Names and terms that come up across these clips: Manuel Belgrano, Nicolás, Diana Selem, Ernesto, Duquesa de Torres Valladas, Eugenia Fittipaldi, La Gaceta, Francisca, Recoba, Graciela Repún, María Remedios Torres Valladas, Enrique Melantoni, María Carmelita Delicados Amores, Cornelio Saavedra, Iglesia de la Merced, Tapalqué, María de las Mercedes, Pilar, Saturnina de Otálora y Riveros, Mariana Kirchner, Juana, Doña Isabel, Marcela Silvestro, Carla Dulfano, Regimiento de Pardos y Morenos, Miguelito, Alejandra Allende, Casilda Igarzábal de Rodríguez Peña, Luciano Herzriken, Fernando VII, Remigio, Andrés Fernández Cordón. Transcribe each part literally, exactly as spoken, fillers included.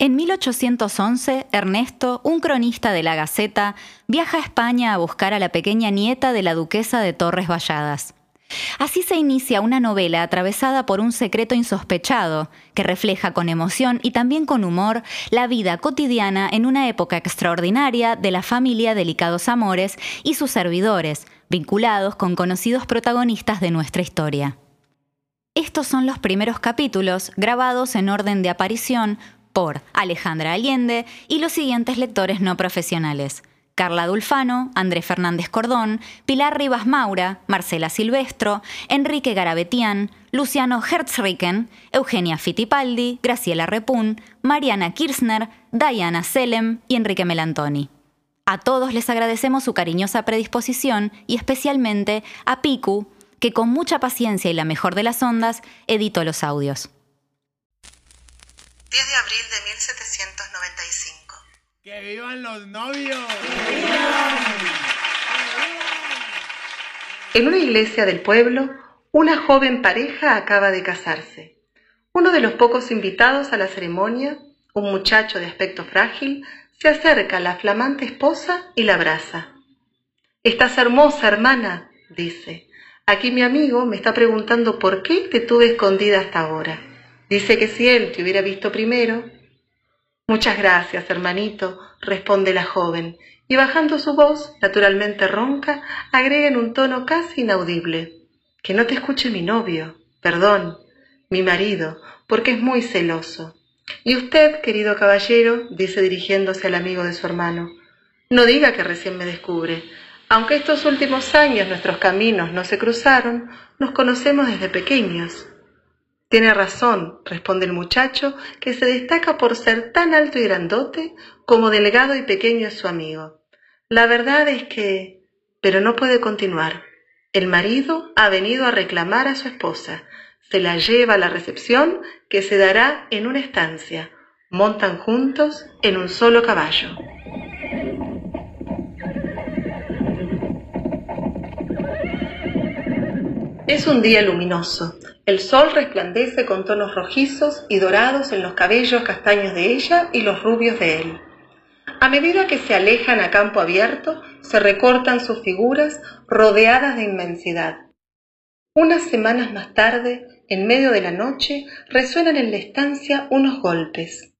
En mil ochocientos once, Ernesto, un cronista de La Gaceta, viaja a España a buscar a la pequeña nieta de la duquesa de Torres Valladas. Así se inicia una novela atravesada por un secreto insospechado, que refleja con emoción y también con humor la vida cotidiana en una época extraordinaria de la familia Delicados Amores y sus servidores, vinculados con conocidos protagonistas de nuestra historia. Estos son los primeros capítulos, grabados en orden de aparición por Alejandra Allende y los siguientes lectores no profesionales: Carla Dulfano, Andrés Fernández Cordón, Pilar Rivas Maura, Marcela Silvestro, Enrique Garabetian, Luciano Herzriken, Eugenia Fittipaldi, Graciela Repún, Mariana Kirchner, Diana Selem y Enrique Melantoni. A todos les agradecemos su cariñosa predisposición y especialmente a Picu, que con mucha paciencia y la mejor de las ondas editó los audios. diez de abril de mil setecientos noventa y cinco. ¡Que vivan los novios! En una iglesia del pueblo, una joven pareja acaba de casarse. Uno de los pocos invitados a la ceremonia, un muchacho de aspecto frágil, se acerca a la flamante esposa y la abraza. «Estás hermosa, hermana», dice. «Aquí mi amigo me está preguntando por qué te tuve escondida hasta ahora. Dice que si él te hubiera visto primero». «Muchas gracias, hermanito», responde la joven, y bajando su voz, naturalmente ronca, agrega en un tono casi inaudible: «Que no te escuche mi novio, perdón, mi marido, porque es muy celoso. Y usted, querido caballero», dice dirigiéndose al amigo de su hermano, «no diga que recién me descubre. Aunque estos últimos años nuestros caminos no se cruzaron, nos conocemos desde pequeños». «Tiene razón», responde el muchacho, que se destaca por ser tan alto y grandote como delgado y pequeño es su amigo. «La verdad es que...» Pero no puede continuar. El marido ha venido a reclamar a su esposa. Se la lleva a la recepción que se dará en una estancia. Montan juntos en un solo caballo. Es un día luminoso. El sol resplandece con tonos rojizos y dorados en los cabellos castaños de ella y los rubios de él. A medida que se alejan a campo abierto, se recortan sus figuras rodeadas de inmensidad. Unas semanas más tarde, en medio de la noche, resuenan en la estancia unos golpes.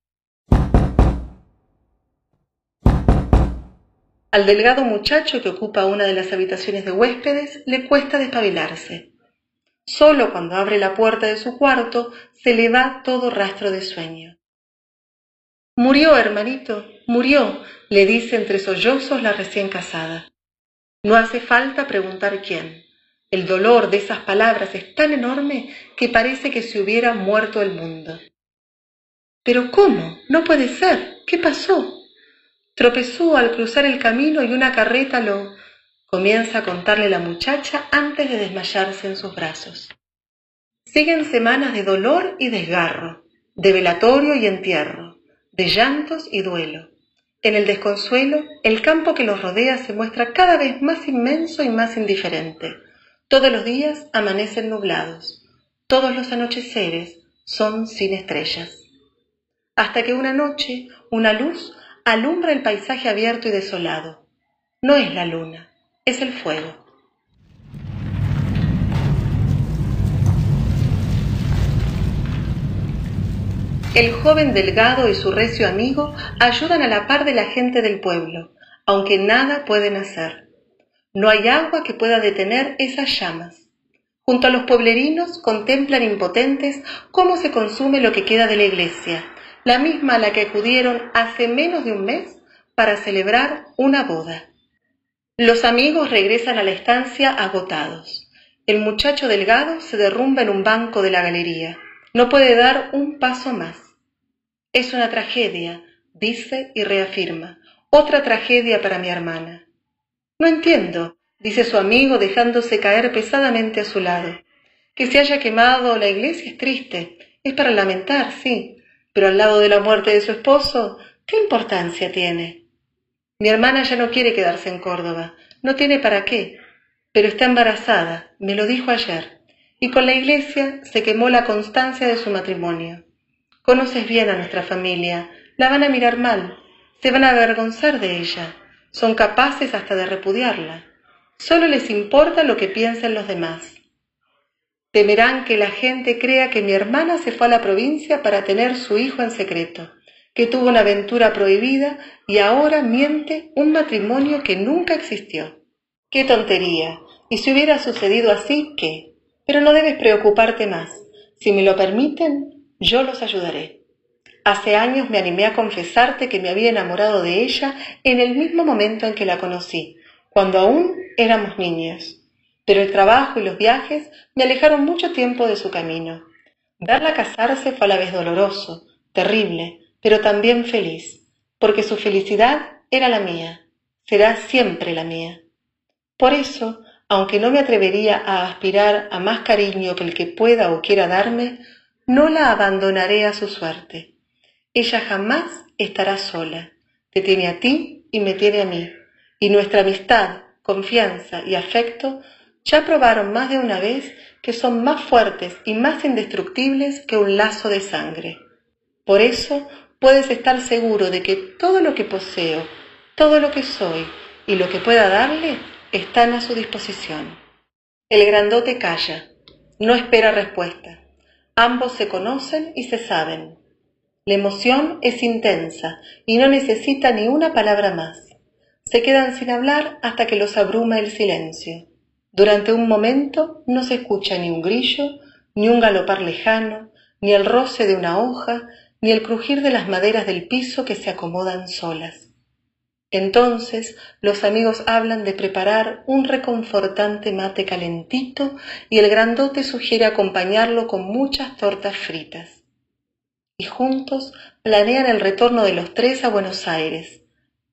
Al delgado muchacho que ocupa una de las habitaciones de huéspedes le cuesta despabilarse. Solo cuando abre la puerta de su cuarto se le va todo rastro de sueño. «Murió, hermanito, murió», le dice entre sollozos la recién casada. No hace falta preguntar quién. El dolor de esas palabras es tan enorme que parece que se hubiera muerto el mundo. «¿Pero cómo? No puede ser. ¿Qué pasó?» «Tropezó al cruzar el camino y una carreta lo...» comienza a contarle la muchacha antes de desmayarse en sus brazos. Siguen semanas de dolor y desgarro, de velatorio y entierro, de llantos y duelo. En el desconsuelo, el campo que los rodea se muestra cada vez más inmenso y más indiferente. Todos los días amanecen nublados, todos los anocheceres son sin estrellas. Hasta que una noche, una luz alumbra el paisaje abierto y desolado. No es la luna. Es el fuego. El joven delgado y su recio amigo ayudan a la par de la gente del pueblo, aunque nada pueden hacer. No hay agua que pueda detener esas llamas. Junto a los pueblerinos contemplan impotentes cómo se consume lo que queda de la iglesia, la misma a la que acudieron hace menos de un mes para celebrar una boda. Los amigos regresan a la estancia agotados. El muchacho delgado se derrumba en un banco de la galería. No puede dar un paso más. «Es una tragedia», dice y reafirma. «Otra tragedia para mi hermana». «No entiendo», dice su amigo dejándose caer pesadamente a su lado. «Que se haya quemado la iglesia es triste, es para lamentar, sí, pero al lado de la muerte de su esposo, ¿qué importancia tiene? Mi hermana ya no quiere quedarse en Córdoba, no tiene para qué, pero está embarazada, me lo dijo ayer, y con la iglesia se quemó la constancia de su matrimonio. Conoces bien a nuestra familia, La van a mirar mal, se van a avergonzar de ella, son capaces hasta de repudiarla. Solo les importa lo que piensen los demás. Temerán que la gente crea que mi hermana se fue a la provincia para tener su hijo en secreto, que tuvo una aventura prohibida y ahora miente un matrimonio que nunca existió. ¡Qué tontería! Y si hubiera sucedido así, ¿qué? Pero no debes preocuparte más. Si me lo permiten, yo los ayudaré. Hace años me animé a confesarte que me había enamorado de ella en el mismo momento en que la conocí, cuando aún éramos niños. Pero el trabajo y los viajes me alejaron mucho tiempo de su camino. Verla casarse fue a la vez doloroso, terrible, pero también feliz, porque su felicidad era la mía, será siempre la mía. Por eso, aunque no me atrevería a aspirar a más cariño que el que pueda o quiera darme, no la abandonaré a su suerte. Ella jamás estará sola. Te tiene a ti y me tiene a mí. Y nuestra amistad, confianza y afecto ya probaron más de una vez que son más fuertes y más indestructibles que un lazo de sangre. Por eso puedes estar seguro de que todo lo que poseo, todo lo que soy y lo que pueda darle están a su disposición. El grandote calla, no espera respuesta. Ambos se conocen y se saben. La emoción es intensa y no necesita ni una palabra más. Se quedan sin hablar hasta que los abruma el silencio. Durante un momento no se escucha ni un grillo, ni un galopar lejano, ni el roce de una hoja, ni el crujir de las maderas del piso que se acomodan solas. Entonces los amigos hablan de preparar un reconfortante mate calentito y el grandote sugiere acompañarlo con muchas tortas fritas. Y juntos planean el retorno de los tres a Buenos Aires.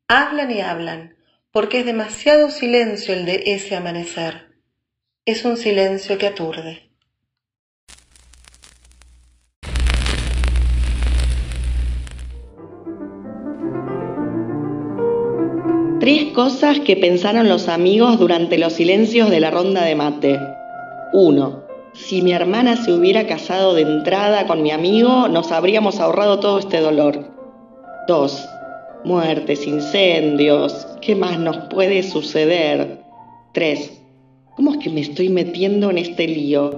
Hablan y hablan, porque es demasiado silencio el de ese amanecer. Es un silencio que aturde. Tres cosas que pensaron los amigos durante los silencios de la ronda de mate. Uno. Si mi hermana se hubiera casado de entrada con mi amigo, nos habríamos ahorrado todo este dolor. Dos. Muertes, incendios, ¿qué más nos puede suceder? Tres. ¿Cómo es que me estoy metiendo en este lío?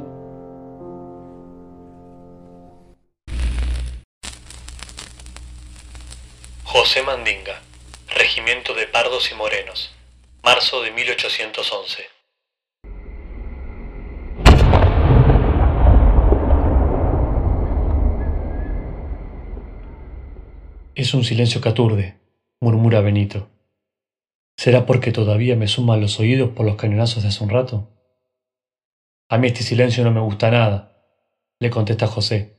José Mandinga, Regimiento de Pardos y Morenos, marzo de mil ochocientos once. Es un silencio que aturde, murmura Benito. ¿Será porque todavía me suman los oídos por los cañonazos de hace un rato? A mí este silencio no me gusta nada, le contesta José.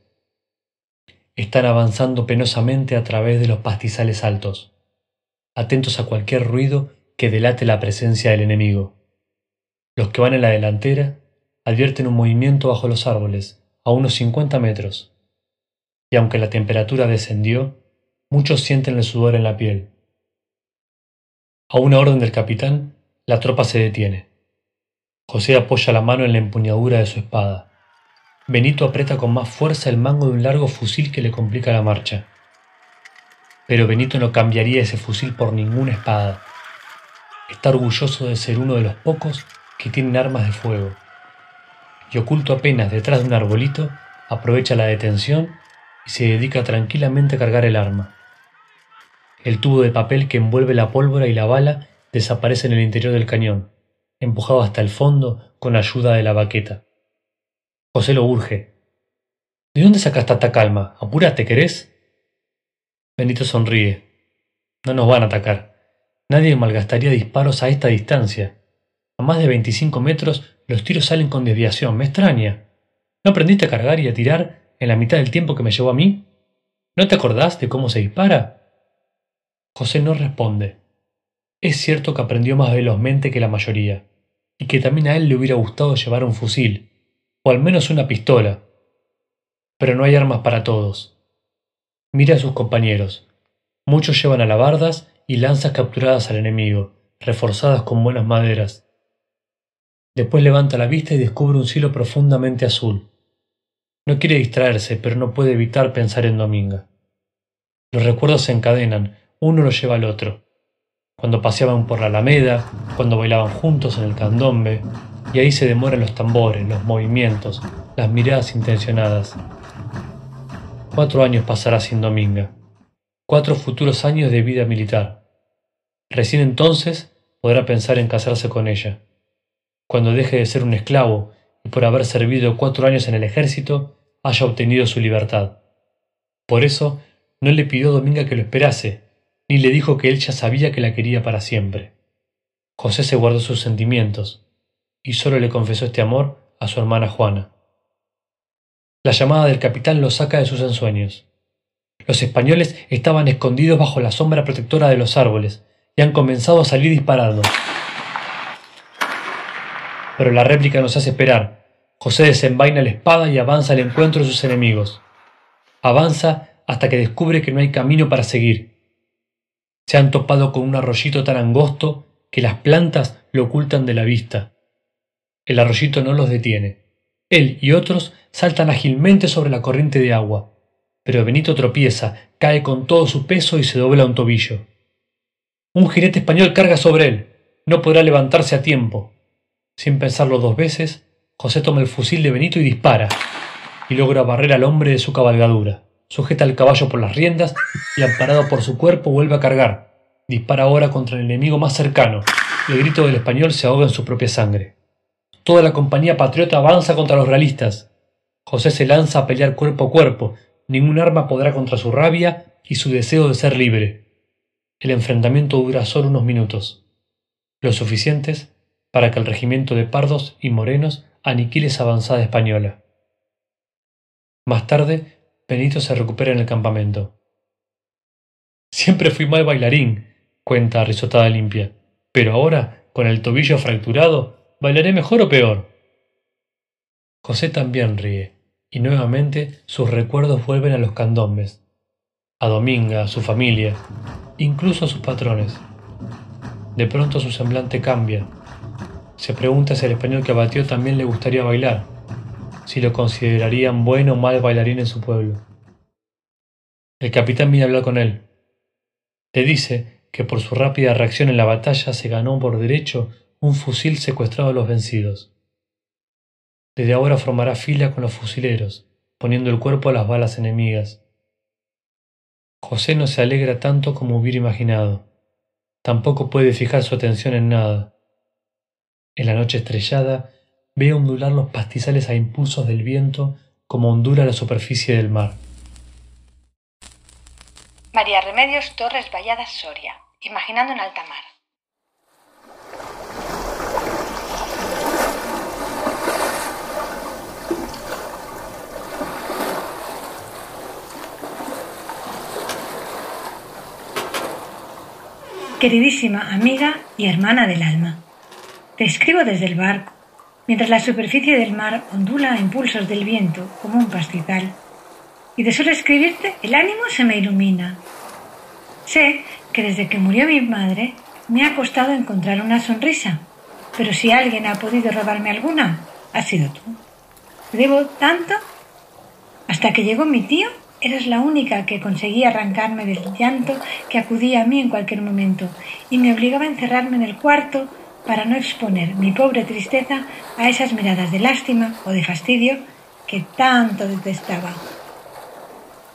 Están avanzando penosamente a través de los pastizales altos, atentos a cualquier ruido que delate la presencia del enemigo. Los que van en la delantera advierten un movimiento bajo los árboles, a unos cincuenta metros. Y aunque la temperatura descendió, muchos sienten el sudor en la piel. A una orden del capitán, la tropa se detiene. José apoya la mano en la empuñadura de su espada. Benito aprieta con más fuerza el mango de un largo fusil que le complica la marcha. Pero Benito no cambiaría ese fusil por ninguna espada. Está orgulloso de ser uno de los pocos que tienen armas de fuego. Y oculto apenas detrás de un arbolito, aprovecha la detención y se dedica tranquilamente a cargar el arma. El tubo de papel que envuelve la pólvora y la bala desaparece en el interior del cañón, empujado hasta el fondo con ayuda de la baqueta. José lo urge. ¿De dónde sacas tanta calma? Apúrate, ¿querés? Benito sonríe. No nos van a atacar. Nadie malgastaría disparos a esta distancia. A más de veinticinco metros los tiros salen con desviación. Me extraña. ¿No aprendiste a cargar y a tirar en la mitad del tiempo que me llevó a mí? ¿No te acordás de cómo se dispara? José no responde. Es cierto que aprendió más velozmente que la mayoría, y que también a él le hubiera gustado llevar un fusil, o al menos una pistola. Pero no hay armas para todos. Mira a sus compañeros. Muchos llevan alabardas y lanzas capturadas al enemigo, reforzadas con buenas maderas. Después levanta la vista y descubre un cielo profundamente azul. No quiere distraerse, pero no puede evitar pensar en Dominga. Los recuerdos se encadenan, uno lo lleva al otro. Cuando paseaban por la Alameda, cuando bailaban juntos en el candombe, y ahí se demoran los tambores, los movimientos, las miradas intencionadas. Cuatro años pasará sin Dominga. Cuatro futuros años de vida militar. Recién entonces podrá pensar en casarse con ella. Cuando deje de ser un esclavo y por haber servido cuatro años en el ejército haya obtenido su libertad. Por eso no le pidió Dominga que lo esperase, ni le dijo que él ya sabía que la quería para siempre. José se guardó sus sentimientos y solo le confesó este amor a su hermana Juana. La llamada del capitán lo saca de sus ensueños. Los españoles estaban escondidos bajo la sombra protectora de los árboles y han comenzado a salir disparando. Pero la réplica nos hace esperar. José desenvaina la espada y avanza al encuentro de sus enemigos. Avanza hasta que descubre que no hay camino para seguir. Se han topado con un arroyito tan angosto que las plantas lo ocultan de la vista. El arroyito no los detiene. Él y otros saltan ágilmente sobre la corriente de agua. Pero Benito tropieza, cae con todo su peso y se dobla un tobillo. Un jinete español carga sobre él. No podrá levantarse a tiempo. Sin pensarlo dos veces, José toma el fusil de Benito y dispara, y logra barrer al hombre de su cabalgadura. Sujeta al caballo por las riendas y, amparado por su cuerpo, vuelve a cargar. Dispara ahora contra el enemigo más cercano, y el grito del español se ahoga en su propia sangre. Toda la compañía patriota avanza contra los realistas. José se lanza a pelear cuerpo a cuerpo. Ningún arma podrá contra su rabia y su deseo de ser libre. El enfrentamiento dura solo unos minutos, lo suficientes para que el regimiento de Pardos y Morenos aniquile esa avanzada española. Más tarde, Benito se recupera en el campamento. «Siempre fui mal bailarín», cuenta risotada limpia, «pero ahora, con el tobillo fracturado, ¿bailaré mejor o peor?» José también ríe. Y nuevamente sus recuerdos vuelven a los candombes, a Dominga, a su familia, incluso a sus patrones. De pronto su semblante cambia. Se pregunta si al español que abatió también le gustaría bailar, si lo considerarían bueno o mal bailarín en su pueblo. El capitán viene a hablar con él. Le dice que por su rápida reacción en la batalla se ganó por derecho un fusil secuestrado a los vencidos. Desde ahora formará fila con los fusileros, poniendo el cuerpo a las balas enemigas. José no se alegra tanto como hubiera imaginado. Tampoco puede fijar su atención en nada. En la noche estrellada ve ondular los pastizales a impulsos del viento como ondula la superficie del mar. María Remedios Torres Valladas, Soria, imaginando en alta mar. Queridísima amiga y hermana del alma, te escribo desde el barco, mientras la superficie del mar ondula a impulsos del viento como un pastizal, y de solo escribirte el ánimo se me ilumina. Sé que desde que murió mi madre me ha costado encontrar una sonrisa, pero si alguien ha podido robarme alguna, has sido tú. Te debo tanto. Hasta que llegó mi tío, eras la única que conseguía arrancarme del llanto que acudía a mí en cualquier momento y me obligaba a encerrarme en el cuarto para no exponer mi pobre tristeza a esas miradas de lástima o de fastidio que tanto detestaba.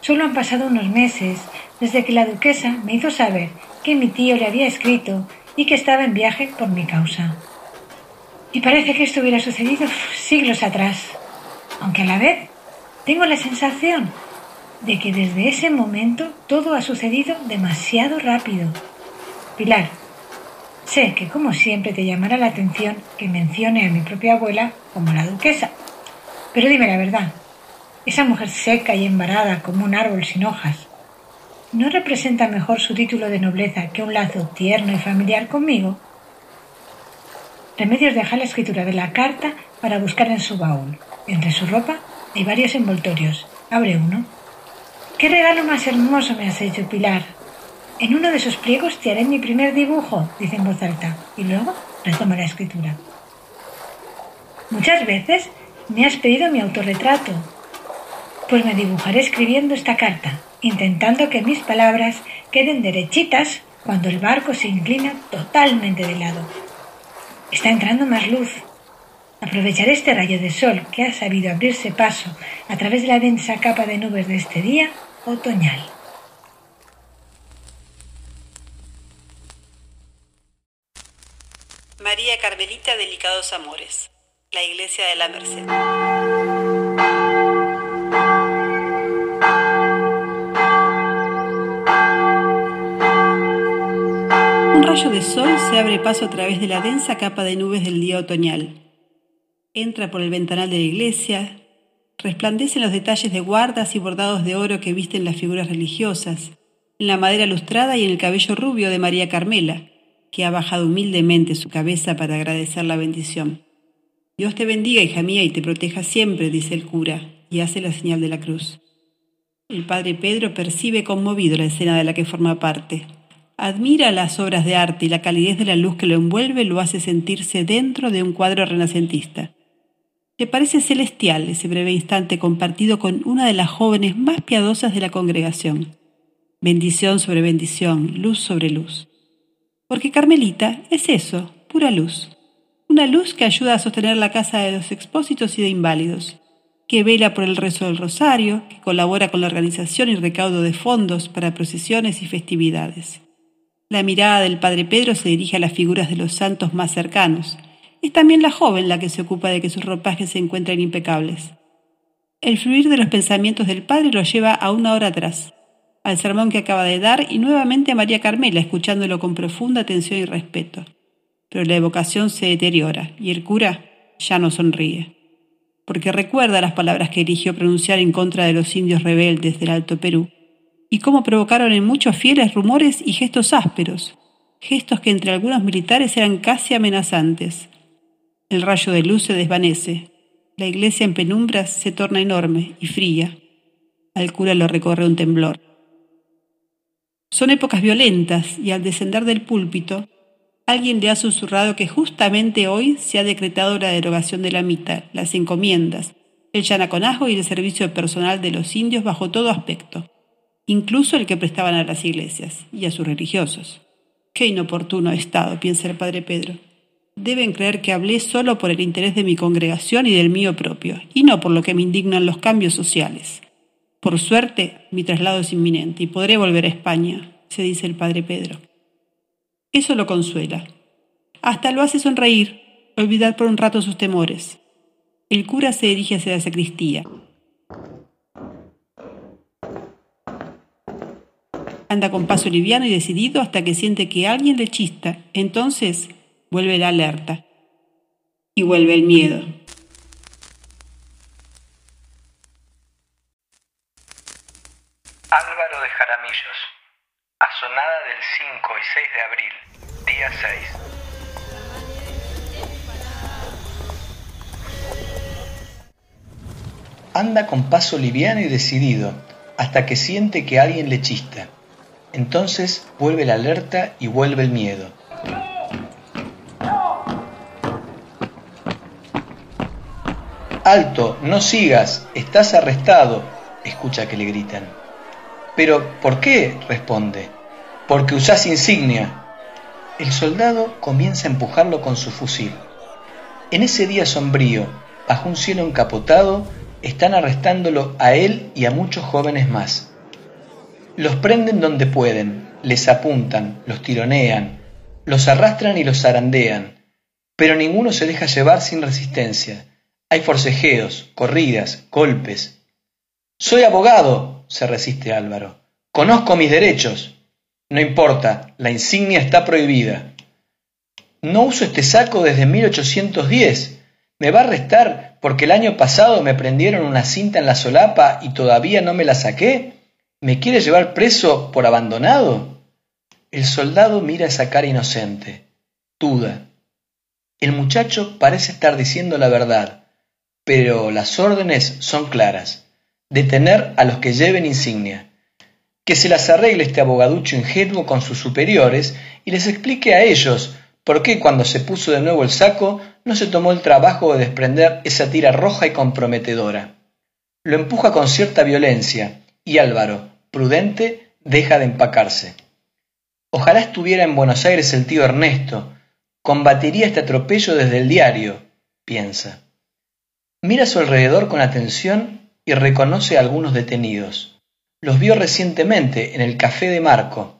Solo han pasado unos meses desde que la duquesa me hizo saber que mi tío le había escrito y que estaba en viaje por mi causa. Y parece que esto hubiera sucedido siglos atrás, aunque a la vez tengo la sensación de que desde ese momento todo ha sucedido demasiado rápido. Pilar, sé que como siempre te llamará la atención que mencione a mi propia abuela como la duquesa, pero dime la verdad, esa mujer seca y embarada como un árbol sin hojas, ¿no representa mejor su título de nobleza que un lazo tierno y familiar conmigo? Remedios deja la escritura de la carta para buscar en su baúl. Entre su ropa hay varios envoltorios. Abre uno. ¿Qué regalo más hermoso me has hecho, Pilar? En uno de esos pliegos te haré mi primer dibujo, dice en voz alta, y luego retoma la escritura. Muchas veces me has pedido mi autorretrato, pues me dibujaré escribiendo esta carta intentando que mis palabras queden derechitas cuando el barco se inclina totalmente de lado. Está entrando más luz. Aprovecharé este rayo de sol que ha sabido abrirse paso a través de la densa capa de nubes de este día otoñal. María Carmelita Delicados Amores, la Iglesia de la Merced. Un rayo de sol se abre paso a través de la densa capa de nubes del día otoñal. Entra por el ventanal de la iglesia, resplandecen los detalles de guardas y bordados de oro que visten las figuras religiosas, en la madera lustrada y en el cabello rubio de María Carmela, que ha bajado humildemente su cabeza para agradecer la bendición. Dios te bendiga, hija mía, y te proteja siempre, dice el cura, y hace la señal de la cruz. El padre Pedro percibe conmovido la escena de la que forma parte. Admira las obras de arte y la calidez de la luz que lo envuelve lo hace sentirse dentro de un cuadro renacentista. Le parece celestial ese breve instante compartido con una de las jóvenes más piadosas de la congregación. Bendición sobre bendición, luz sobre luz. Porque Carmelita es eso, pura luz. Una luz que ayuda a sostener la casa de los expósitos y de inválidos, que vela por el rezo del rosario, que colabora con la organización y recaudo de fondos para procesiones y festividades. La mirada del padre Pedro se dirige a las figuras de los santos más cercanos. Es también la joven la que se ocupa de que sus ropajes se encuentren impecables. El fluir de los pensamientos del padre lo lleva a una hora atrás, al sermón que acaba de dar y nuevamente a María Carmela, escuchándolo con profunda atención y respeto. Pero la evocación se deteriora y el cura ya no sonríe, porque recuerda las palabras que eligió pronunciar en contra de los indios rebeldes del Alto Perú, y cómo provocaron en muchos fieles rumores y gestos ásperos, gestos que entre algunos militares eran casi amenazantes. El rayo de luz se desvanece. La iglesia en penumbras se torna enorme y fría. Al cura lo recorre un temblor. Son épocas violentas y al descender del púlpito, alguien le ha susurrado que justamente hoy se ha decretado la derogación de la mita, las encomiendas, el yanaconazgo y el servicio personal de los indios bajo todo aspecto, incluso el que prestaban a las iglesias y a sus religiosos. ¡Qué inoportuno he estado!, piensa el padre Pedro. Deben creer que hablé solo por el interés de mi congregación y del mío propio, y no por lo que me indignan los cambios sociales. Por suerte, mi traslado es inminente y podré volver a España, se dice el padre Pedro. Eso lo consuela. Hasta lo hace sonreír, olvidar por un rato sus temores. El cura se dirige hacia la sacristía. Anda con paso liviano y decidido hasta que siente que alguien le chista. Entonces vuelve la alerta y vuelve el miedo. Álvaro de Jaramillos, asonada del cinco y seis de abril, día seis. Anda con paso liviano y decidido hasta que siente que alguien le chista. Entonces vuelve la alerta y vuelve el miedo. ¡Alto! ¡No sigas! ¡Estás arrestado!, escucha que le gritan. Pero ¿por qué?, responde. Porque usás insignia. El soldado comienza a empujarlo con su fusil. En ese día sombrío, bajo un cielo encapotado, están arrestándolo a él y a muchos jóvenes más. Los prenden donde pueden, les apuntan, los tironean, los arrastran y los zarandean, pero ninguno se deja llevar sin resistencia. Hay forcejeos, corridas, golpes. «Soy abogado», se resiste Álvaro. «Conozco mis derechos». «No importa, la insignia está prohibida». «No uso este saco desde mil ochocientos diez. Me va a arrestar porque el año pasado me prendieron una cinta en la solapa y todavía no me la saqué. ¿Me quiere llevar preso por abandonado?». El soldado mira esa cara inocente. Duda. El muchacho parece estar diciendo la verdad, pero las órdenes son claras. Detener a los que lleven insignia. Que se las arregle este abogaducho ingenuo con sus superiores y les explique a ellos por qué cuando se puso de nuevo el saco no se tomó el trabajo de desprender esa tira roja y comprometedora. Lo empuja con cierta violencia y Álvaro, prudente, deja de empacarse. Ojalá estuviera en Buenos Aires el tío Ernesto. Combatiría este atropello desde el diario, piensa. Mira a su alrededor con atención y reconoce a algunos detenidos. Los vio recientemente en el Café de Marco.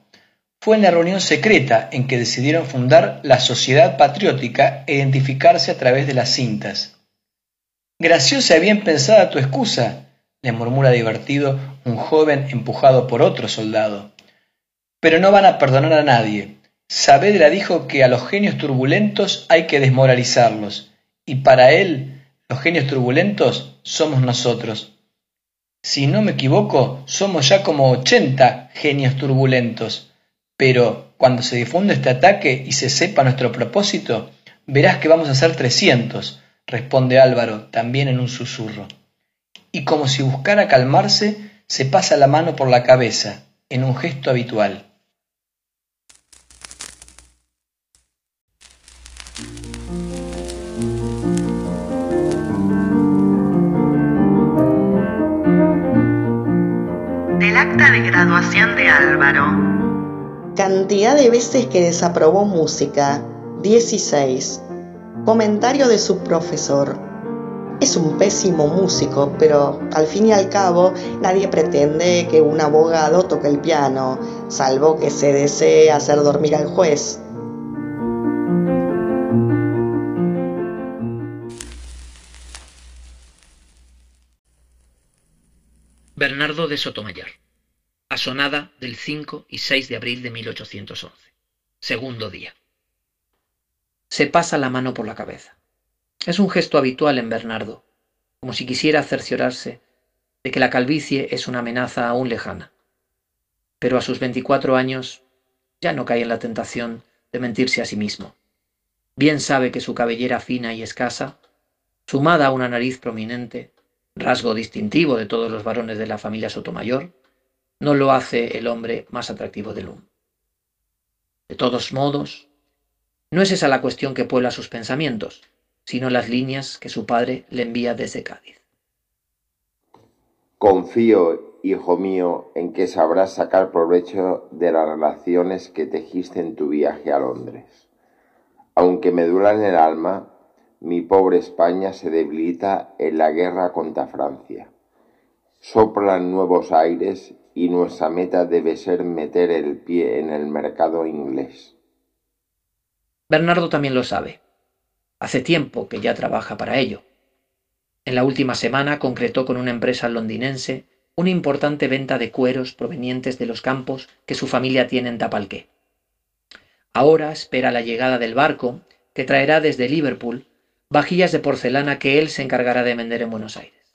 Fue en la reunión secreta en que decidieron fundar la Sociedad Patriótica e identificarse a través de las cintas. «Graciosa y bien pensada tu excusa», le murmura divertido un joven empujado por otro soldado. «Pero no van a perdonar a nadie. Saavedra dijo que a los genios turbulentos hay que desmoralizarlos, y para él los genios turbulentos somos nosotros. Si no me equivoco, somos ya como ochenta genios turbulentos, pero cuando se difunda este ataque y se sepa nuestro propósito, verás que vamos a ser trescientos», responde Álvaro, también en un susurro. Y como si buscara calmarse, se pasa la mano por la cabeza, en un gesto habitual. Del acta de graduación de Álvaro. Cantidad de veces que desaprobó música, dieciséis. Comentario de su profesor. Es un pésimo músico, pero al fin y al cabo nadie pretende que un abogado toque el piano, salvo que se desee hacer dormir al juez. Bernardo de Sotomayor, asonada del cinco y seis de abril de mil ochocientos once, segundo día. Se pasa la mano por la cabeza. Es un gesto habitual en Bernardo, como si quisiera cerciorarse de que la calvicie es una amenaza aún lejana. Pero a sus veinticuatro años ya no cae en la tentación de mentirse a sí mismo. Bien sabe que su cabellera fina y escasa, sumada a una nariz prominente, rasgo distintivo de todos los varones de la familia Sotomayor, no lo hace el hombre más atractivo del mundo. De todos modos, no es esa la cuestión que puebla sus pensamientos, sino las líneas que su padre le envía desde Cádiz. Confío, hijo mío, en que sabrás sacar provecho de las relaciones que tejiste en tu viaje a Londres. Aunque me duran el alma, mi pobre España se debilita en la guerra contra Francia. Soplan nuevos aires y nuestra meta debe ser meter el pie en el mercado inglés. Bernardo también lo sabe. Hace tiempo que ya trabaja para ello. En la última semana concretó con una empresa londinense una importante venta de cueros provenientes de los campos que su familia tiene en Tapalqué. Ahora espera la llegada del barco que traerá desde Liverpool vajillas de porcelana que él se encargará de vender en Buenos Aires.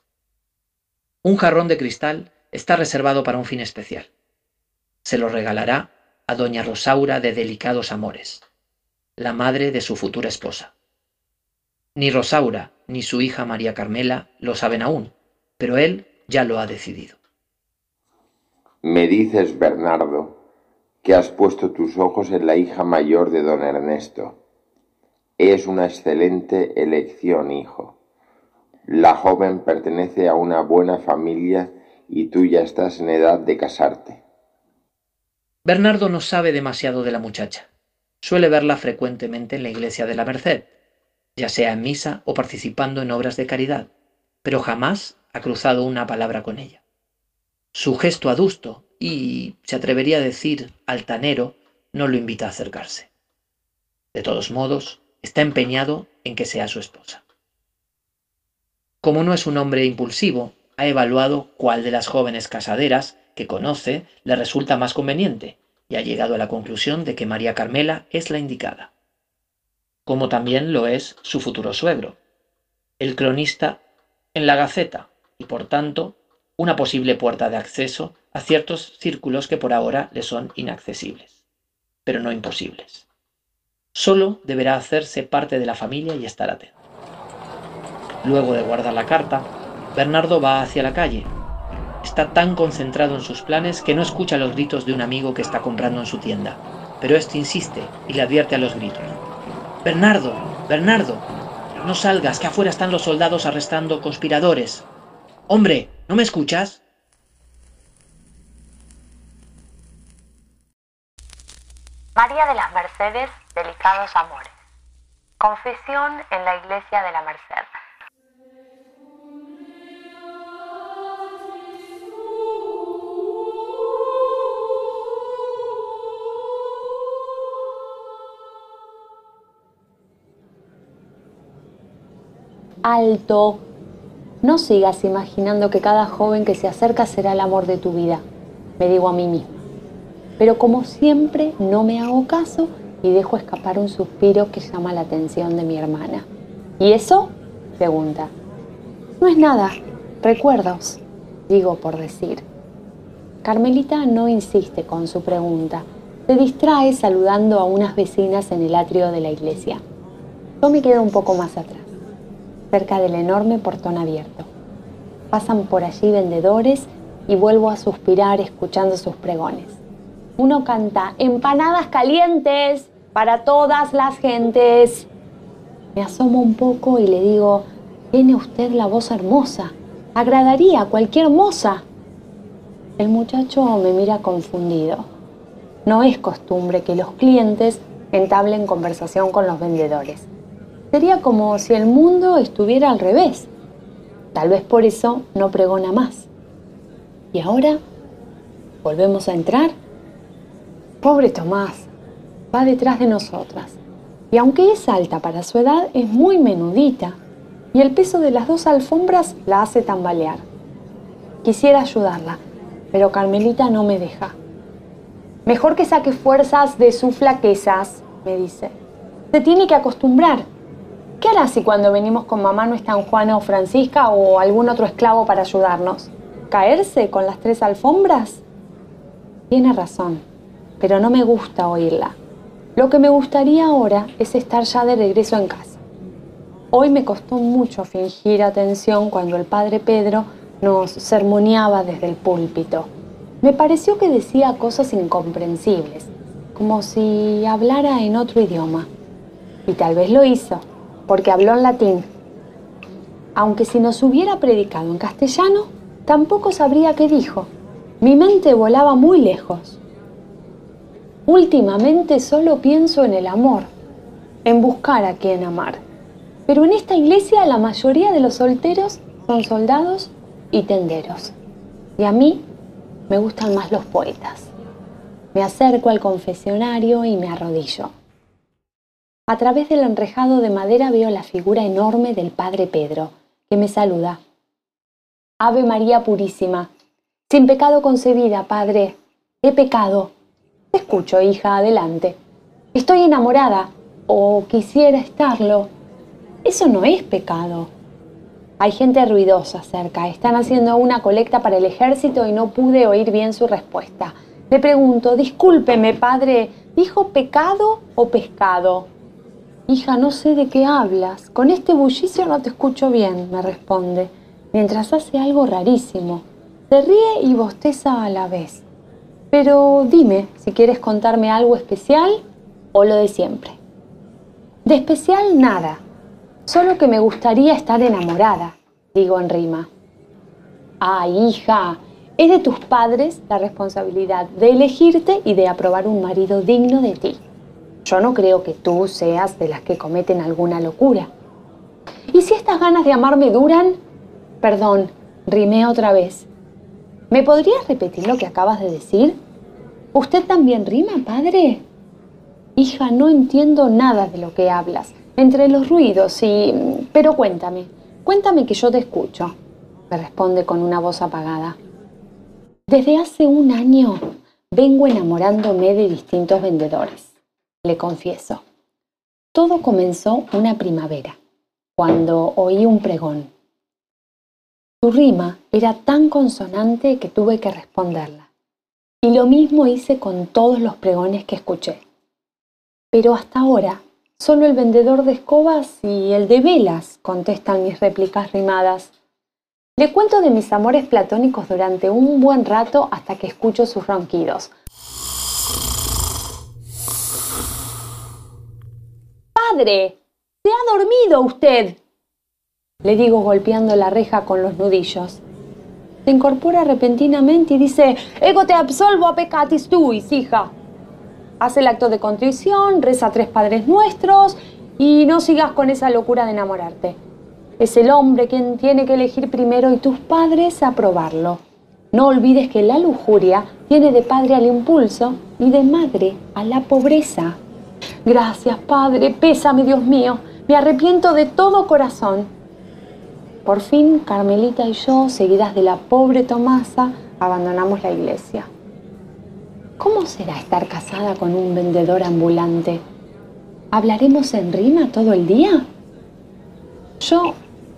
Un jarrón de cristal está reservado para un fin especial. Se lo regalará a doña Rosaura de Delicados Amores, la madre de su futura esposa. Ni Rosaura ni su hija María Carmela lo saben aún, pero él ya lo ha decidido. Me dices, Bernardo, que has puesto tus ojos en la hija mayor de don Ernesto. Es una excelente elección, hijo. La joven pertenece a una buena familia y tú ya estás en edad de casarte. Bernardo no sabe demasiado de la muchacha. Suele verla frecuentemente en la Iglesia de la Merced, ya sea en misa o participando en obras de caridad, pero jamás ha cruzado una palabra con ella. Su gesto adusto y, se atrevería a decir, altanero, no lo invita a acercarse. De todos modos, está empeñado en que sea su esposa. Como no es un hombre impulsivo, ha evaluado cuál de las jóvenes casaderas que conoce le resulta más conveniente y ha llegado a la conclusión de que María Carmela es la indicada. Como también lo es su futuro suegro, el cronista en La Gaceta y, por tanto, una posible puerta de acceso a ciertos círculos que por ahora le son inaccesibles, pero no imposibles. Solo deberá hacerse parte de la familia y estar atento. Luego de guardar la carta, Bernardo va hacia la calle. Está tan concentrado en sus planes que no escucha los gritos de un amigo que está comprando en su tienda, pero este insiste y le advierte a los gritos. «¡Bernardo! ¡Bernardo! No salgas, que afuera están los soldados arrestando conspiradores. ¡Hombre! ¿No me escuchas?». María de las Mercedes, Delicados Amores. Confesión en la Iglesia de la Merced. Alto. No sigas imaginando que cada joven que se acerca será el amor de tu vida, me digo a mí misma. Pero como siempre no me hago caso y dejo escapar un suspiro que llama la atención de mi hermana. ¿Y eso? Pregunta. No es nada, recuerdos, digo por decir. Carmelita no insiste con su pregunta, se distrae saludando a unas vecinas en el atrio de la iglesia. Yo me quedo un poco más atrás, cerca del enorme portón abierto. Pasan por allí vendedores y vuelvo a suspirar escuchando sus pregones. Uno canta empanadas calientes para todas las gentes. Me asomo un poco y le digo, tiene usted la voz hermosa, agradaría a cualquier moza. El muchacho me mira confundido. No es costumbre que los clientes entablen conversación con los vendedores. Sería como si el mundo estuviera al revés. Tal vez por eso no pregona más. ¿Y ahora? ¿Volvemos a entrar? Pobre Tomás, va detrás de nosotras. Y aunque es alta para su edad, es muy menudita. Y el peso de las dos alfombras la hace tambalear. Quisiera ayudarla, pero Carmelita no me deja. Mejor que saque fuerzas de sus flaquezas, me dice. Se tiene que acostumbrar. ¿Qué hará si cuando venimos con mamá no están Juana o Francisca o algún otro esclavo para ayudarnos? ¿Caerse con las tres alfombras? Tiene razón, pero no me gusta oírla. Lo que me gustaría ahora es estar ya de regreso en casa. Hoy me costó mucho fingir atención cuando el padre Pedro nos sermoneaba desde el púlpito. Me pareció que decía cosas incomprensibles, como si hablara en otro idioma. Y tal vez lo hizo, porque habló en latín. Aunque si nos hubiera predicado en castellano, tampoco sabría qué dijo. Mi mente volaba muy lejos. Últimamente solo pienso en el amor, en buscar a quien amar. Pero en esta iglesia la mayoría de los solteros son soldados y tenderos. Y a mí me gustan más los poetas. Me acerco al confesionario y me arrodillo. A través del enrejado de madera veo la figura enorme del Padre Pedro, que me saluda. Ave María Purísima, sin pecado concebida, Padre, he pecado. Te escucho, hija, adelante. Estoy enamorada, o quisiera estarlo. Eso no es pecado. Hay gente ruidosa cerca, están haciendo una colecta para el ejército y no pude oír bien su respuesta. Le pregunto, discúlpeme, Padre, ¿dijo pecado o pescado? Hija, no sé de qué hablas. Con este bullicio no te escucho bien, me responde, mientras hace algo rarísimo. Se ríe y bosteza a la vez. Pero dime si quieres contarme algo especial o lo de siempre. De especial nada, solo que me gustaría estar enamorada, digo en rima. Ah, hija, es de tus padres la responsabilidad de elegirte y de aprobar un marido digno de ti. Yo no creo que tú seas de las que cometen alguna locura. ¿Y si estas ganas de amarme duran? Perdón, rimé otra vez. ¿Me podrías repetir lo que acabas de decir? ¿Usted también rima, padre? Hija, no entiendo nada de lo que hablas. Entre los ruidos y... Pero cuéntame, cuéntame que yo te escucho, me responde con una voz apagada. Desde hace un año vengo enamorándome de distintos vendedores. Le confieso, todo comenzó una primavera, cuando oí un pregón. Su rima era tan consonante que tuve que responderla. Y lo mismo hice con todos los pregones que escuché. Pero hasta ahora, solo el vendedor de escobas y el de velas contestan mis réplicas rimadas. Le cuento de mis amores platónicos durante un buen rato hasta que escucho sus ronquidos. ¡Padre! ¡Se ha dormido usted!, le digo golpeando la reja con los nudillos. Se incorpora repentinamente y dice, «Ego te absolvo a peccatis tuis, hija». hace el acto de contrición, reza tres Padres Nuestros y no sigas con esa locura de enamorarte. Es el hombre quien tiene que elegir primero y tus padres aprobarlo. No olvides que la lujuria tiene de padre al impulso y de madre a la pobreza. Gracias, Padre, pésame, Dios mío, me arrepiento de todo corazón. Por fin, Carmelita y yo, seguidas de la pobre Tomasa, abandonamos la iglesia. ¿Cómo será estar casada con un vendedor ambulante? ¿Hablaremos en rima todo el día? Yo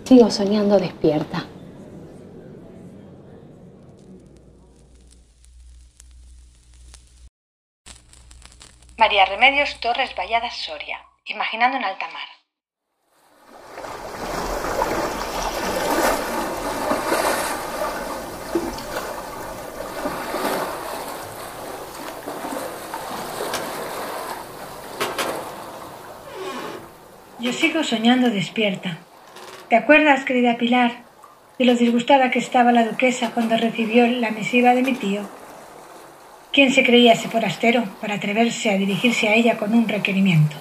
sigo soñando despierta. María Remedios Torres Valladas, Soria, imaginando en alta mar. Yo sigo soñando despierta. ¿Te acuerdas, querida Pilar, de lo disgustada que estaba la duquesa cuando recibió la misiva de mi tío? ¿Quién se creía ese forastero para atreverse a dirigirse a ella con un requerimiento?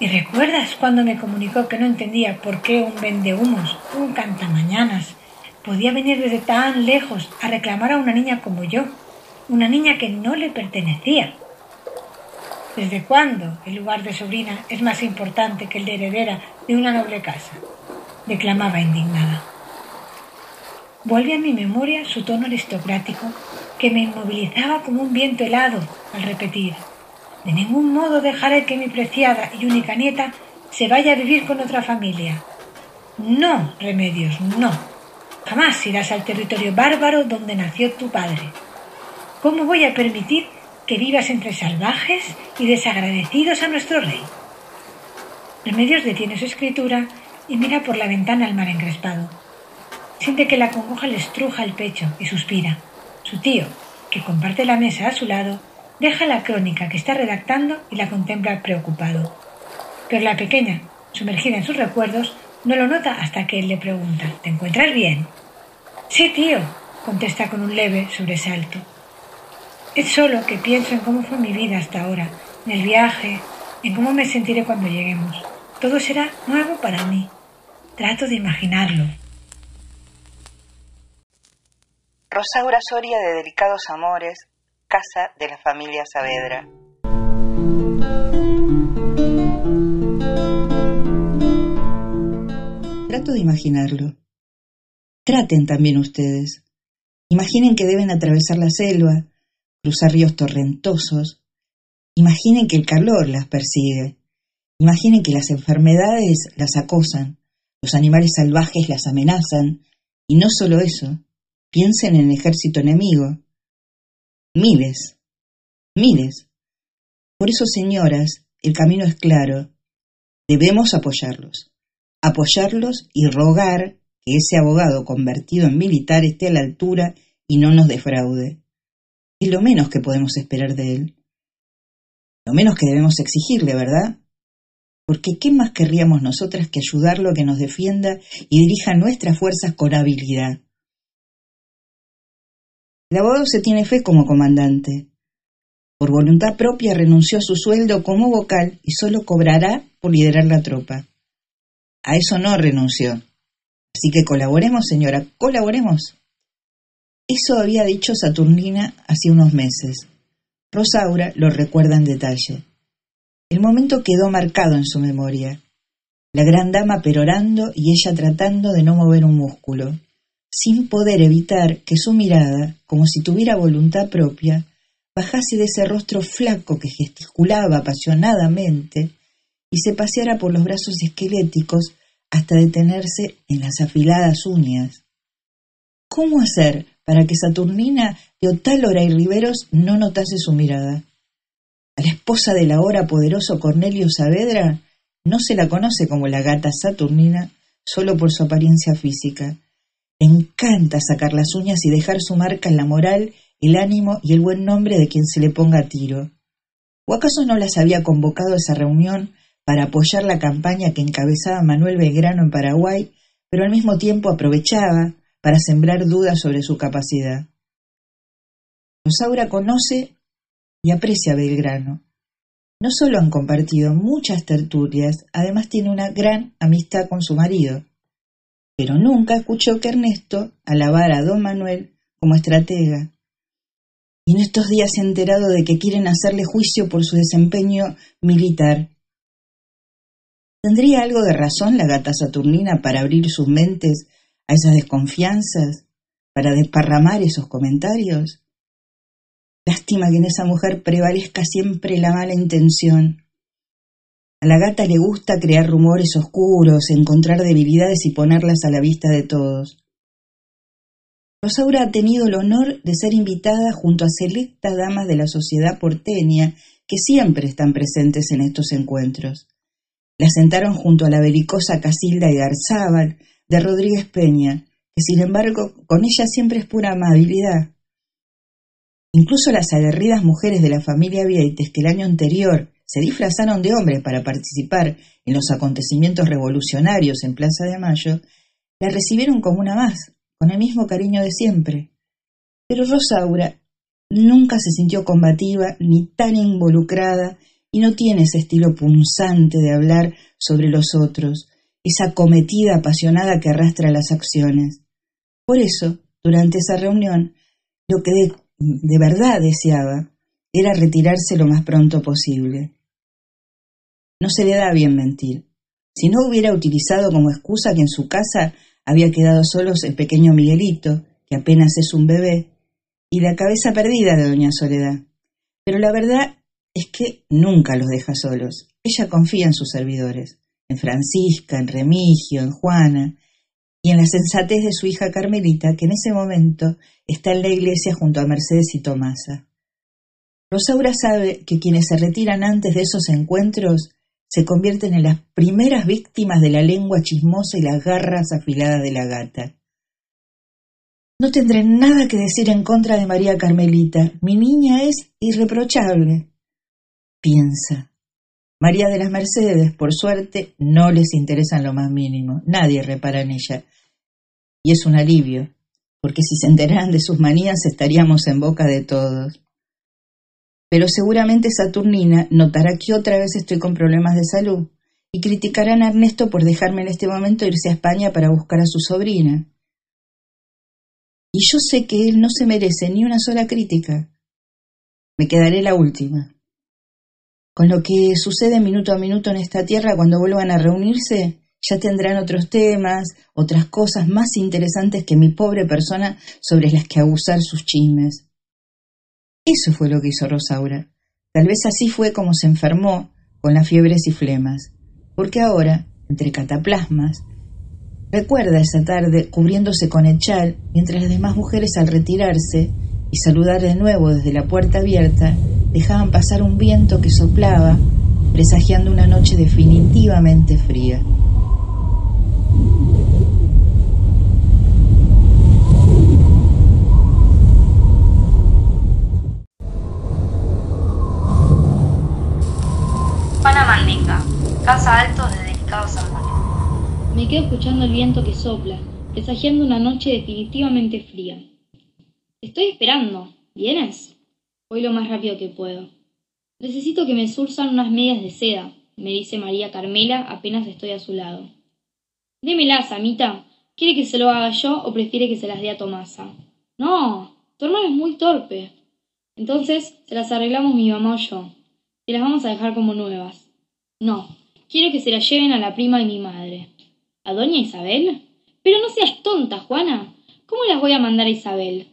¿Y recuerdas cuando me comunicó que no entendía por qué un vendehumos, un cantamañanas, podía venir desde tan lejos a reclamar a una niña como yo, una niña que no le pertenecía? ¿Desde cuándo el lugar de sobrina es más importante que el de heredera de una noble casa?, declamaba indignada. Vuelve a mi memoria su tono aristocrático que me inmovilizaba como un viento helado al repetir: de ningún modo dejaré que mi preciada y única nieta se vaya a vivir con otra familia. No, Remedios, no. Jamás irás al territorio bárbaro donde nació tu padre. ¿Cómo voy a permitir que vivas entre salvajes y desagradecidos a nuestro rey? Remedios detiene su escritura y mira por la ventana al mar encrespado. Siente que la congoja le estruja el pecho y suspira. Su tío, que comparte la mesa a su lado, deja la crónica que está redactando y la contempla preocupado. Pero la pequeña, sumergida en sus recuerdos, no lo nota hasta que él le pregunta: ¿te encuentras bien? Sí, tío, contesta con un leve sobresalto. Es solo que pienso en cómo fue mi vida hasta ahora, en el viaje, en cómo me sentiré cuando lleguemos. Todo será nuevo para mí. Trato de imaginarlo. Rosaura Soria de Delicados Amores, casa de la familia Saavedra. Trato de imaginarlo. Traten también ustedes. Imaginen que deben atravesar la selva, cruzar ríos torrentosos. Imaginen que el calor las persigue. Imaginen que las enfermedades las acosan, los animales salvajes las amenazan. Y no solo eso, piensen en el ejército enemigo. Miles, miles. Por eso, señoras, el camino es claro. Debemos apoyarlos. Apoyarlos y rogar que ese abogado convertido en militar esté a la altura y no nos defraude. Es lo menos que podemos esperar de él. Lo menos que debemos exigirle, ¿verdad? Porque ¿qué más querríamos nosotras que ayudarlo a que nos defienda y dirija nuestras fuerzas con habilidad? El abogado se tiene fe como comandante. Por voluntad propia renunció a su sueldo como vocal y solo cobrará por liderar la tropa. A eso no renunció. Así que colaboremos, señora, colaboremos. Eso había dicho Saturnina hace unos meses. Rosaura lo recuerda en detalle. El momento quedó marcado en su memoria. La gran dama perorando y ella tratando de no mover un músculo, sin poder evitar que su mirada, como si tuviera voluntad propia, bajase de ese rostro flaco que gesticulaba apasionadamente y se paseara por los brazos esqueléticos hasta detenerse en las afiladas uñas. ¿Cómo hacer para que Saturnina de Otálora y Riveros no notase su mirada? A la esposa del ahora poderoso Cornelio Saavedra no se la conoce como la gata Saturnina solo por su apariencia física. Le encanta sacar las uñas y dejar su marca en la moral, el ánimo y el buen nombre de quien se le ponga a tiro. ¿O acaso no las había convocado a esa reunión para apoyar la campaña que encabezaba Manuel Belgrano en Paraguay, pero al mismo tiempo aprovechaba para sembrar dudas sobre su capacidad? Rosaura conoce y aprecia a Belgrano. No solo han compartido muchas tertulias, además tiene una gran amistad con su marido. Pero nunca escuchó que Ernesto alabara a don Manuel como estratega. Y en estos días se ha enterado de que quieren hacerle juicio por su desempeño militar. ¿Tendría algo de razón la gata Saturnina para abrir sus mentes a esas desconfianzas, para desparramar esos comentarios? Lástima que en esa mujer prevalezca siempre la mala intención. A la gata le gusta crear rumores oscuros, encontrar debilidades y ponerlas a la vista de todos. Rosaura ha tenido el honor de ser invitada junto a selectas damas de la sociedad porteña que siempre están presentes en estos encuentros. La sentaron junto a la belicosa Casilda Igarzábal de Rodríguez Peña, que sin embargo con ella siempre es pura amabilidad. Incluso las aguerridas mujeres de la familia Vieites que el año anterior se disfrazaron de hombres para participar en los acontecimientos revolucionarios en Plaza de Mayo, la recibieron como una más, con el mismo cariño de siempre. Pero Rosaura nunca se sintió combativa ni tan involucrada y no tiene ese estilo punzante de hablar sobre los otros, esa acometida apasionada que arrastra las acciones. Por eso, durante esa reunión, lo que de, de verdad deseaba era retirarse lo más pronto posible. No se le da bien mentir. Si no hubiera utilizado como excusa que en su casa había quedado solos el pequeño Miguelito, que apenas es un bebé, y la cabeza perdida de doña Soledad. Pero la verdad es que nunca los deja solos. Ella confía en sus servidores, en Francisca, en Remigio, en Juana, y en la sensatez de su hija Carmelita, que en ese momento está en la iglesia junto a Mercedes y Tomasa. Rosaura sabe que quienes se retiran antes de esos encuentros se convierten en las primeras víctimas de la lengua chismosa y las garras afiladas de la gata. No tendré nada que decir en contra de María Carmelita. Mi niña es irreprochable, piensa. María de las Mercedes, por suerte, no les interesa en lo más mínimo. Nadie repara en ella. Y es un alivio, porque si se enteraran de sus manías estaríamos en boca de todos. Pero seguramente Saturnina notará que otra vez estoy con problemas de salud y criticarán a Ernesto por dejarme en este momento irse a España para buscar a su sobrina. Y yo sé que él no se merece ni una sola crítica. Me quedaré la última. Con lo que sucede minuto a minuto en esta tierra, cuando vuelvan a reunirse, ya tendrán otros temas, otras cosas más interesantes que mi pobre persona sobre las que abusar sus chismes. Eso fue lo que hizo Rosaura. Tal vez así fue como se enfermó con las fiebres y flemas, porque ahora, entre cataplasmas, recuerda esa tarde cubriéndose con el chal, mientras las demás mujeres al retirarse y saludar de nuevo desde la puerta abierta, dejaban pasar un viento que soplaba, presagiando una noche definitivamente fría. Casa Alto de Delicados Amores. Me quedo escuchando el viento que sopla, presagiando una noche definitivamente fría. Te estoy esperando. ¿Vienes? Voy lo más rápido que puedo. Necesito que me sursan unas medias de seda, me dice María Carmela apenas estoy a su lado. Démelas, amita. ¿Quiere que se lo haga yo o prefiere que se las dé a Tomasa? No, tu hermana es muy torpe. Entonces se las arreglamos mi mamá o yo. Te las vamos a dejar como nuevas. No. Quiero que se la lleven a la prima de mi madre. ¿A doña Isabel? Pero no seas tonta, Juana. ¿Cómo las voy a mandar a Isabel?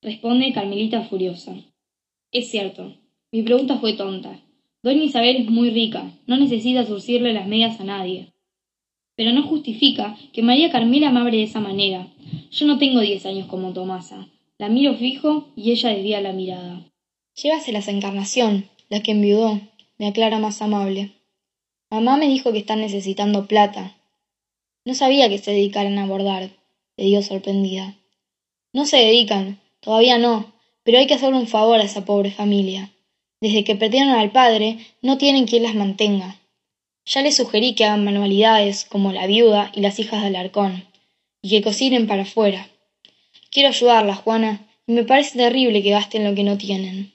Responde Carmelita furiosa. Es cierto. Mi pregunta fue tonta. Doña Isabel es muy rica. No necesita surcirle las medias a nadie. Pero no justifica que María Carmela me hable de esa manera. Yo no tengo diez años como Tomasa. La miro fijo y ella desvía la mirada. Llévaselas a Encarnación, la que enviudó, me aclara más amable. Mamá me dijo que están necesitando plata. No sabía que se dedicaran a bordar, le digo sorprendida. No se dedican, todavía no, pero hay que hacerle un favor a esa pobre familia. Desde que perdieron al padre, no tienen quien las mantenga. Ya les sugerí que hagan manualidades como la viuda y las hijas de Alarcón, y que cocinen para afuera. Quiero ayudarlas, Juana, y me parece terrible que gasten lo que no tienen.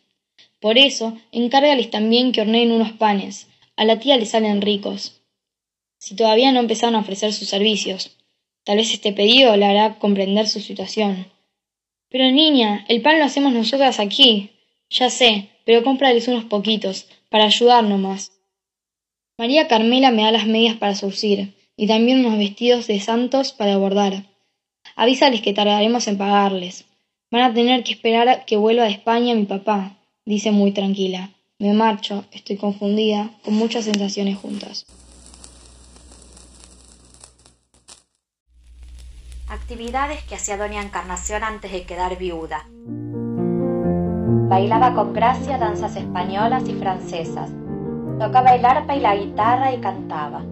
Por eso, encárgales también que horneen unos panes. A la tía le salen ricos. Si todavía no empezaron a ofrecer sus servicios. Tal vez este pedido le hará comprender su situación. Pero, niña, el pan lo hacemos nosotras aquí. Ya sé, pero cómprales unos poquitos, para ayudarnos más. María Carmela me da las medias para surcir, y también unos vestidos de santos para bordar. Avísales que tardaremos en pagarles. Van a tener que esperar a que vuelva de España mi papá, dice muy tranquila. Me marcho, estoy confundida, con muchas sensaciones juntas. Actividades que hacía doña Encarnación antes de quedar viuda. Bailaba con gracia danzas españolas y francesas. Tocaba el arpa y la guitarra y cantaba.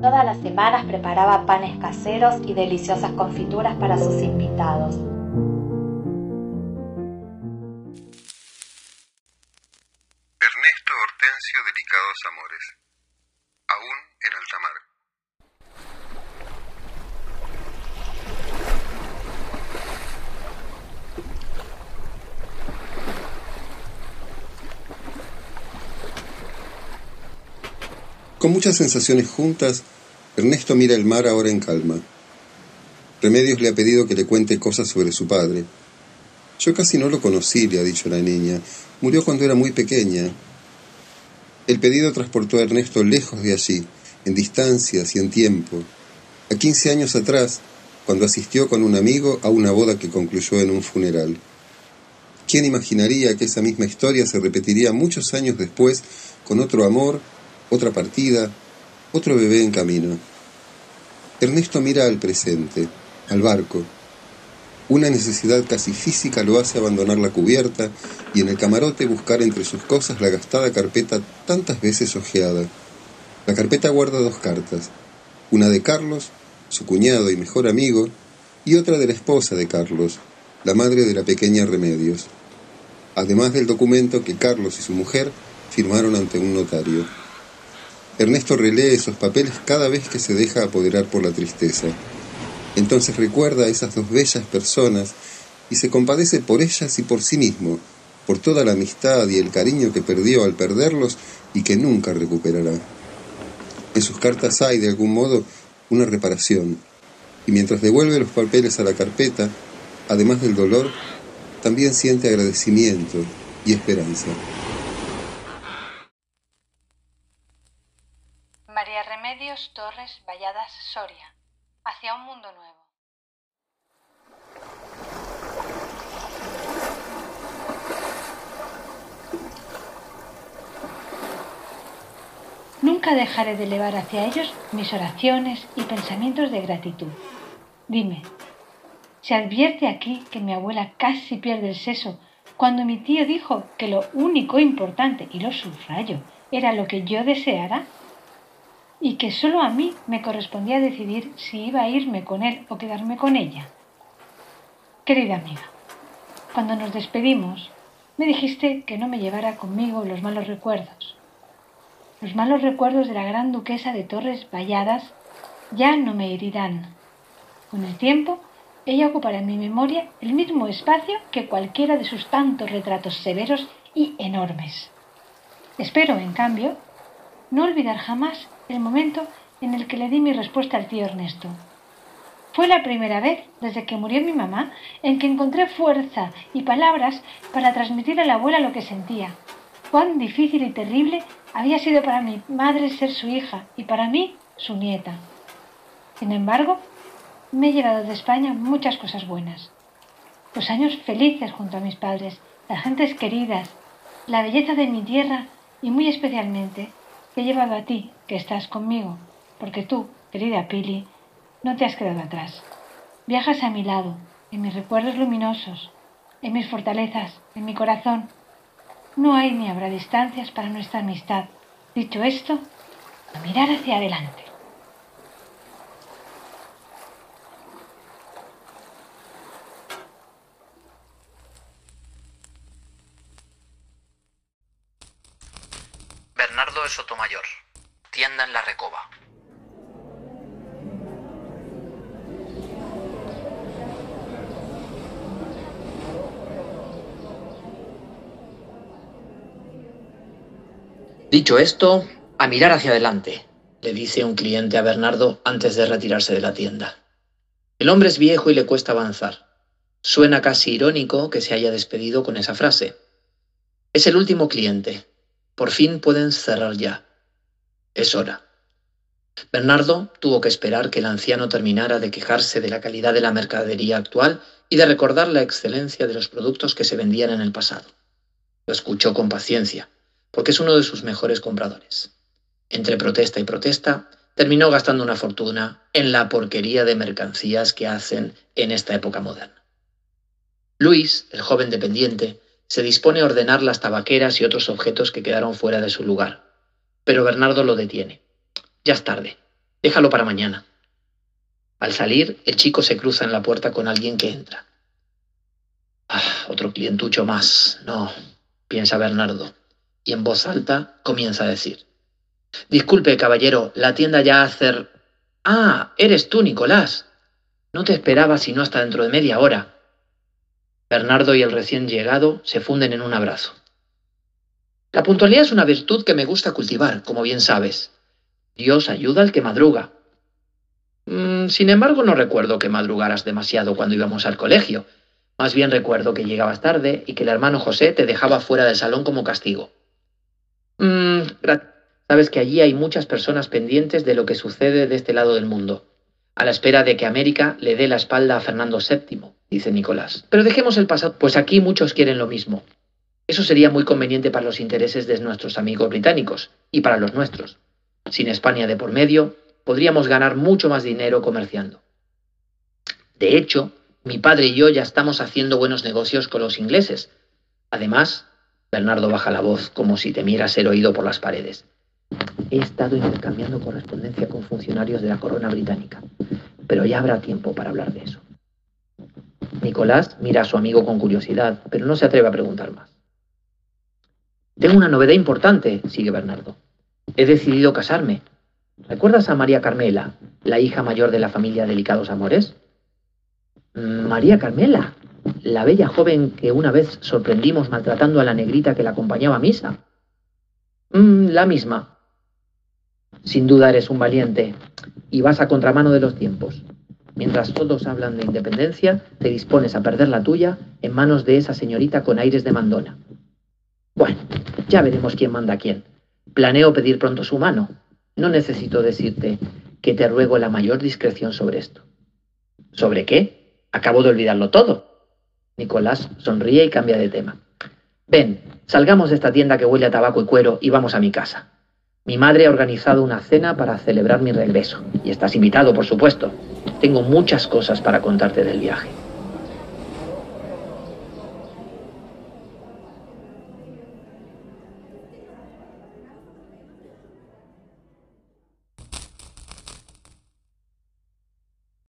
Todas las semanas preparaba panes caseros y deliciosas confituras para sus invitados. Ernesto Hortensio Delicados Amores, aún en alta mar. Con muchas sensaciones juntas, Ernesto mira el mar ahora en calma. Remedios le ha pedido que le cuente cosas sobre su padre. Yo casi no lo conocí, le ha dicho la niña. Murió cuando era muy pequeña. El pedido transportó a Ernesto lejos de allí, en distancias y en tiempo. A quince años atrás, cuando asistió con un amigo a una boda que concluyó en un funeral. ¿Quién imaginaría que esa misma historia se repetiría muchos años después con otro amor, otra partida, otro bebé en camino? Ernesto mira al presente, al barco. Una necesidad casi física lo hace abandonar la cubierta y en el camarote buscar entre sus cosas la gastada carpeta tantas veces hojeada. La carpeta guarda dos cartas, una de Carlos, su cuñado y mejor amigo, y otra de la esposa de Carlos, la madre de la pequeña Remedios, además del documento que Carlos y su mujer firmaron ante un notario. Ernesto relee esos papeles cada vez que se deja apoderar por la tristeza. Entonces recuerda a esas dos bellas personas y se compadece por ellas y por sí mismo, por toda la amistad y el cariño que perdió al perderlos y que nunca recuperará. En sus cartas hay, de algún modo, una reparación, y mientras devuelve los papeles a la carpeta, además del dolor, también siente agradecimiento y esperanza. María Remedios Torres Valladas, Soria, hacia un mundo nuevo. Nunca dejaré de elevar hacia ellos mis oraciones y pensamientos de gratitud. Dime, ¿se advierte aquí que mi abuela casi pierde el seso cuando mi tío dijo que lo único importante, y lo subrayo, era lo que yo deseara? Y que solo a mí me correspondía decidir si iba a irme con él o quedarme con ella. Querida amiga, cuando nos despedimos, me dijiste que no me llevara conmigo los malos recuerdos. Los malos recuerdos de la gran duquesa de Torres Valladas ya no me herirán. Con el tiempo, ella ocupará en mi memoria el mismo espacio que cualquiera de sus tantos retratos severos y enormes. Espero, en cambio, no olvidar jamás el momento en el que le di mi respuesta al tío Ernesto. Fue la primera vez desde que murió mi mamá en que encontré fuerza y palabras para transmitir a la abuela lo que sentía. Cuán difícil y terrible había sido para mi madre ser su hija y para mí su nieta. Sin embargo, me he llevado de España muchas cosas buenas. Los años felices junto a mis padres, las gentes queridas, la belleza de mi tierra y muy especialmente te he llevado a ti, que estás conmigo, porque tú, querida Pili, no te has quedado atrás. Viajas a mi lado, en mis recuerdos luminosos, en mis fortalezas, en mi corazón. No hay ni habrá distancias para nuestra amistad. Dicho esto, a mirar hacia adelante. Bernardo de Sotomayor, tienda en la Recoba. Dicho esto, a mirar hacia adelante, le dice un cliente a Bernardo antes de retirarse de la tienda. El hombre es viejo y le cuesta avanzar. Suena casi irónico que se haya despedido con esa frase. Es el último cliente. Por fin pueden cerrar ya. Es hora. Bernardo tuvo que esperar que el anciano terminara de quejarse de la calidad de la mercadería actual y de recordar la excelencia de los productos que se vendían en el pasado. Lo escuchó con paciencia, porque es uno de sus mejores compradores. Entre protesta y protesta, terminó gastando una fortuna en la porquería de mercancías que hacen en esta época moderna. Luis, el joven dependiente, se dispone a ordenar las tabaqueras y otros objetos que quedaron fuera de su lugar, pero Bernardo lo detiene. Ya es tarde. Déjalo para mañana. Al salir, el chico se cruza en la puerta con alguien que entra. Ah, otro clientucho más. No, piensa Bernardo. Y en voz alta comienza a decir. Disculpe, caballero, la tienda ya hace... Ah, eres tú, Nicolás. No te esperaba sino hasta dentro de media hora. Bernardo y el recién llegado se funden en un abrazo. La puntualidad es una virtud que me gusta cultivar, como bien sabes. Dios ayuda al que madruga. Mm, sin embargo, no recuerdo que madrugaras demasiado cuando íbamos al colegio. Más bien recuerdo que llegabas tarde y que el hermano José te dejaba fuera del salón como castigo. Mm, sabes que allí hay muchas personas pendientes de lo que sucede de este lado del mundo, a la espera de que América le dé la espalda a Fernando séptimo, dice Nicolás. Pero dejemos el pasado, pues aquí muchos quieren lo mismo. Eso sería muy conveniente para los intereses de nuestros amigos británicos y para los nuestros. Sin España de por medio, podríamos ganar mucho más dinero comerciando. De hecho, mi padre y yo ya estamos haciendo buenos negocios con los ingleses. Además, Bernardo baja la voz como si temiera ser oído por las paredes. He estado intercambiando correspondencia con funcionarios de la corona británica, pero ya habrá tiempo para hablar de eso. Nicolás mira a su amigo con curiosidad, pero no se atreve a preguntar más. Tengo una novedad importante, sigue Bernardo. He decidido casarme. ¿Recuerdas a María Carmela, la hija mayor de la familia Delicados Amores? María Carmela, la bella joven que una vez sorprendimos maltratando a la negrita que la acompañaba a misa. Mm, la misma. Sin duda eres un valiente y vas a contramano de los tiempos. Mientras todos hablan de independencia, te dispones a perder la tuya en manos de esa señorita con aires de mandona. Bueno, ya veremos quién manda a quién. Planeo pedir pronto su mano. No necesito decirte que te ruego la mayor discreción sobre esto. ¿Sobre qué? Acabo de olvidarlo todo. Nicolás sonríe y cambia de tema. Ven, salgamos de esta tienda que huele a tabaco y cuero y vamos a mi casa. Mi madre ha organizado una cena para celebrar mi regreso. Y estás invitado, por supuesto. Tengo muchas cosas para contarte del viaje.